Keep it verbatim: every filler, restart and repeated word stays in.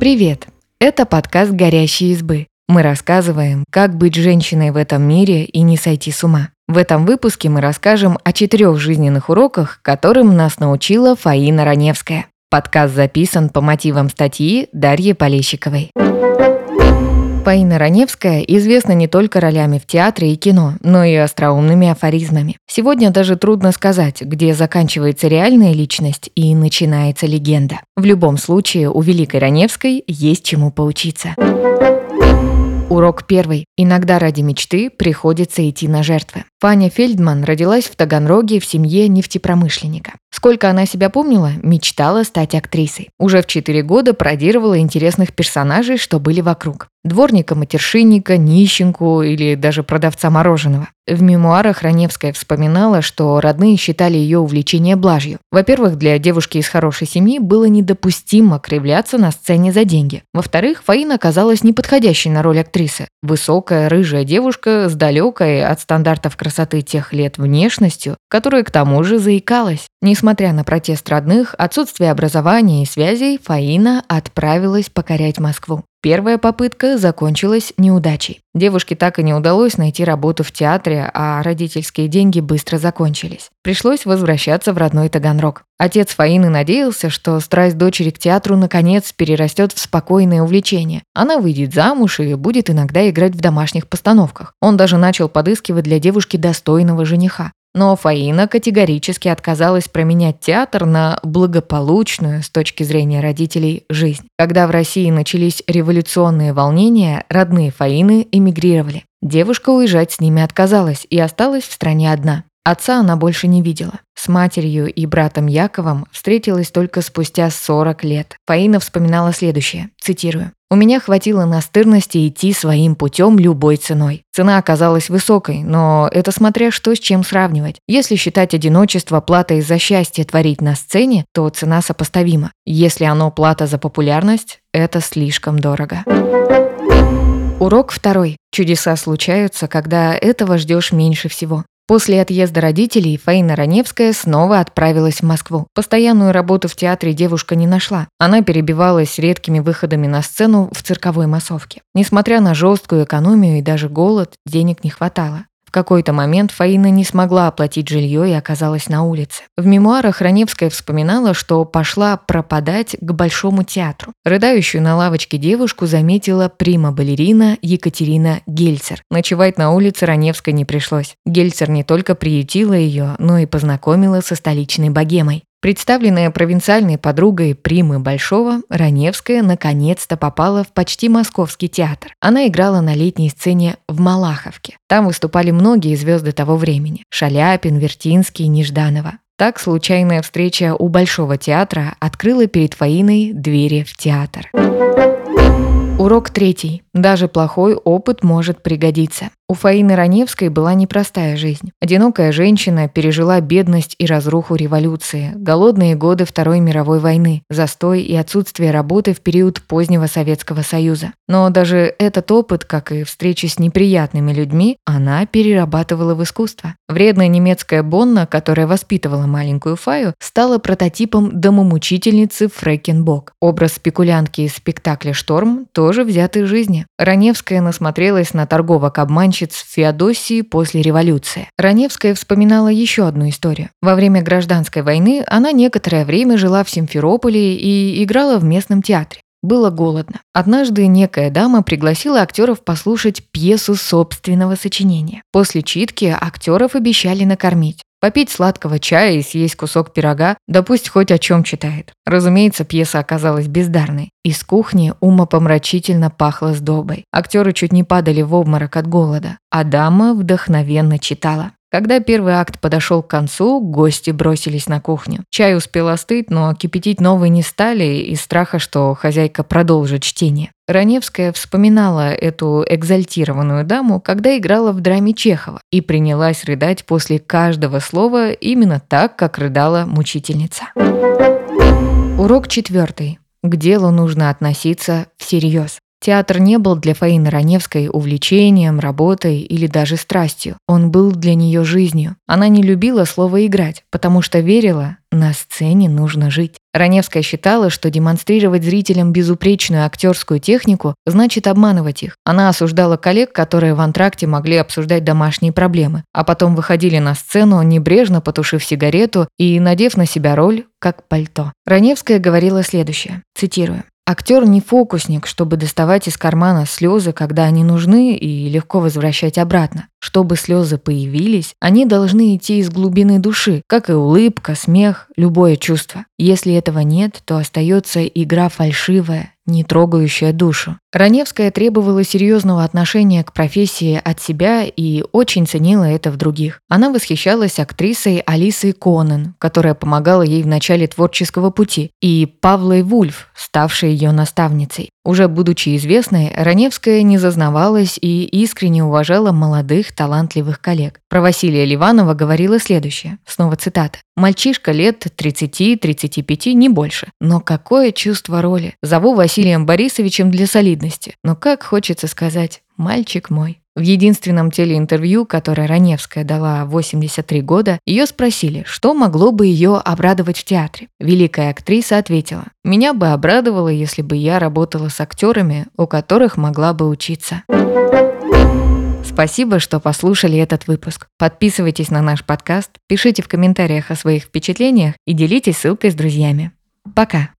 Привет! Это подкаст «Горящие избы». Мы рассказываем, как быть женщиной в этом мире и не сойти с ума. В этом выпуске мы расскажем о четырех жизненных уроках, которым нас научила Фаина Раневская. Подкаст записан по мотивам статьи Дарьи Полещиковой. Фаина Раневская известна не только ролями в театре и кино, но и остроумными афоризмами. Сегодня даже трудно сказать, где заканчивается реальная личность и начинается легенда. В любом случае, у великой Раневской есть чему поучиться. Урок первый. Иногда ради мечты приходится идти на жертвы. Фаня Фельдман родилась в Таганроге в семье нефтепромышленника. Сколько она себя помнила, мечтала стать актрисой. Уже в четыре года пародировала интересных персонажей, что были вокруг. Дворника, матершинника, нищенку или даже продавца мороженого. В мемуарах Раневская вспоминала, что родные считали ее увлечение блажью. Во-первых, для девушки из хорошей семьи было недопустимо кривляться на сцене за деньги. Во-вторых, Фаина оказалась неподходящей на роль актрисы. Высокая, рыжая девушка с далекой от стандартов красоты тех лет внешностью, которая к тому же заикалась. Несмотря на протест родных, отсутствие образования и связей, Фаина отправилась покорять Москву. Первая попытка закончилась неудачей. Девушке так и не удалось найти работу в театре, а родительские деньги быстро закончились. Пришлось возвращаться в родной Таганрог. Отец Фаины надеялся, что страсть дочери к театру наконец перерастет в спокойное увлечение. Она выйдет замуж и будет иногда играть в домашних постановках. Он даже начал подыскивать для девушки достойного жениха. Но Фаина категорически отказалась променять театр на благополучную, с точки зрения родителей, жизнь. Когда в России начались революционные волнения, родные Фаины эмигрировали. Девушка уезжать с ними отказалась и осталась в стране одна. Отца она больше не видела. С матерью и братом Яковом встретилась только спустя сорок лет. Фаина вспоминала следующее, цитирую. «У меня хватило настырности идти своим путем любой ценой. Цена оказалась высокой, но это смотря что с чем сравнивать. Если считать одиночество платой за счастье творить на сцене, то цена сопоставима. Если оно плата за популярность, это слишком дорого». Урок второй. Чудеса случаются, когда этого ждешь меньше всего. После отъезда родителей Фаина Раневская снова отправилась в Москву. Постоянную работу в театре девушка не нашла. Она перебивалась редкими выходами на сцену в цирковой массовке. Несмотря на жесткую экономию и даже голод, денег не хватало. В какой-то момент Фаина не смогла оплатить жилье и оказалась на улице. В мемуарах Раневская вспоминала, что пошла пропадать к Большому театру. Рыдающую на лавочке девушку заметила прима-балерина Екатерина Гельцер. Ночевать на улице Раневской не пришлось. Гельцер не только приютила ее, но и познакомила со столичной богемой. Представленная провинциальной подругой примы Большого, Раневская наконец-то попала в почти московский театр. Она играла на летней сцене в Малаховке. Там выступали многие звезды того времени – Шаляпин, Вертинский, Нежданова. Так случайная встреча у Большого театра открыла перед Фаиной двери в театр. Урок третий. Даже плохой опыт может пригодиться. У Фаины Раневской была непростая жизнь. Одинокая женщина пережила бедность и разруху революции, голодные годы Второй мировой войны, застой и отсутствие работы в период позднего Советского Союза. Но даже этот опыт, как и встречи с неприятными людьми, она перерабатывала в искусство. Вредная немецкая Бонна, которая воспитывала маленькую Фаю, стала прототипом домомучительницы Фрекен Бок. Образ спекулянтки из спектакля «Шторм» тоже взят из жизни. Раневская насмотрелась на торговок обманщиков в Феодосии после революции. Раневская вспоминала еще одну историю. Во время гражданской войны она некоторое время жила в Симферополе и играла в местном театре. Было голодно. Однажды некая дама пригласила актеров послушать пьесу собственного сочинения. После читки актеров обещали накормить. Попить сладкого чая и съесть кусок пирога, да пусть хоть о чем читает. Разумеется, пьеса оказалась бездарной. Из кухни умопомрачительно пахло сдобой. Актеры чуть не падали в обморок от голода, а дама вдохновенно читала. Когда первый акт подошел к концу, гости бросились на кухню. Чай успел остыть, но кипятить новый не стали из страха, что хозяйка продолжит чтение. Раневская вспоминала эту экзальтированную даму, когда играла в драме Чехова, и принялась рыдать после каждого слова именно так, как рыдала мучительница. Урок четвертый. К делу нужно относиться всерьез. Театр не был для Фаины Раневской увлечением, работой или даже страстью. Он был для нее жизнью. Она не любила слово «играть», потому что верила, на сцене нужно жить. Раневская считала, что демонстрировать зрителям безупречную актерскую технику значит обманывать их. Она осуждала коллег, которые в антракте могли обсуждать домашние проблемы, а потом выходили на сцену, небрежно потушив сигарету и надев на себя роль, как пальто. Раневская говорила следующее, цитирую. «Актер не фокусник, чтобы доставать из кармана слезы, когда они нужны, и легко возвращать обратно. Чтобы слезы появились, они должны идти из глубины души, как и улыбка, смех, любое чувство. Если этого нет, то остается игра фальшивая, не трогающая душу». Раневская требовала серьезного отношения к профессии от себя и очень ценила это в других. Она восхищалась актрисой Алисой Конан, которая помогала ей в начале творческого пути, и Павлой Вульф, ставшей ее наставницей. Уже будучи известной, Раневская не зазнавалась и искренне уважала молодых, талантливых коллег. Про Василия Ливанова говорила следующее, снова цитата. «Мальчишка лет тридцати-тридцати пяти, не больше. Но какое чувство роли! Зову Василием Борисовичем для солидности. Но как хочется сказать «мальчик мой». В единственном телеинтервью, которое Раневская дала в восемьдесят три года, ее спросили, что могло бы ее обрадовать в театре. Великая актриса ответила: «Меня бы обрадовало, если бы я работала с актерами, у которых могла бы учиться». Спасибо, что послушали этот выпуск. Подписывайтесь на наш подкаст, пишите в комментариях о своих впечатлениях и делитесь ссылкой с друзьями. Пока!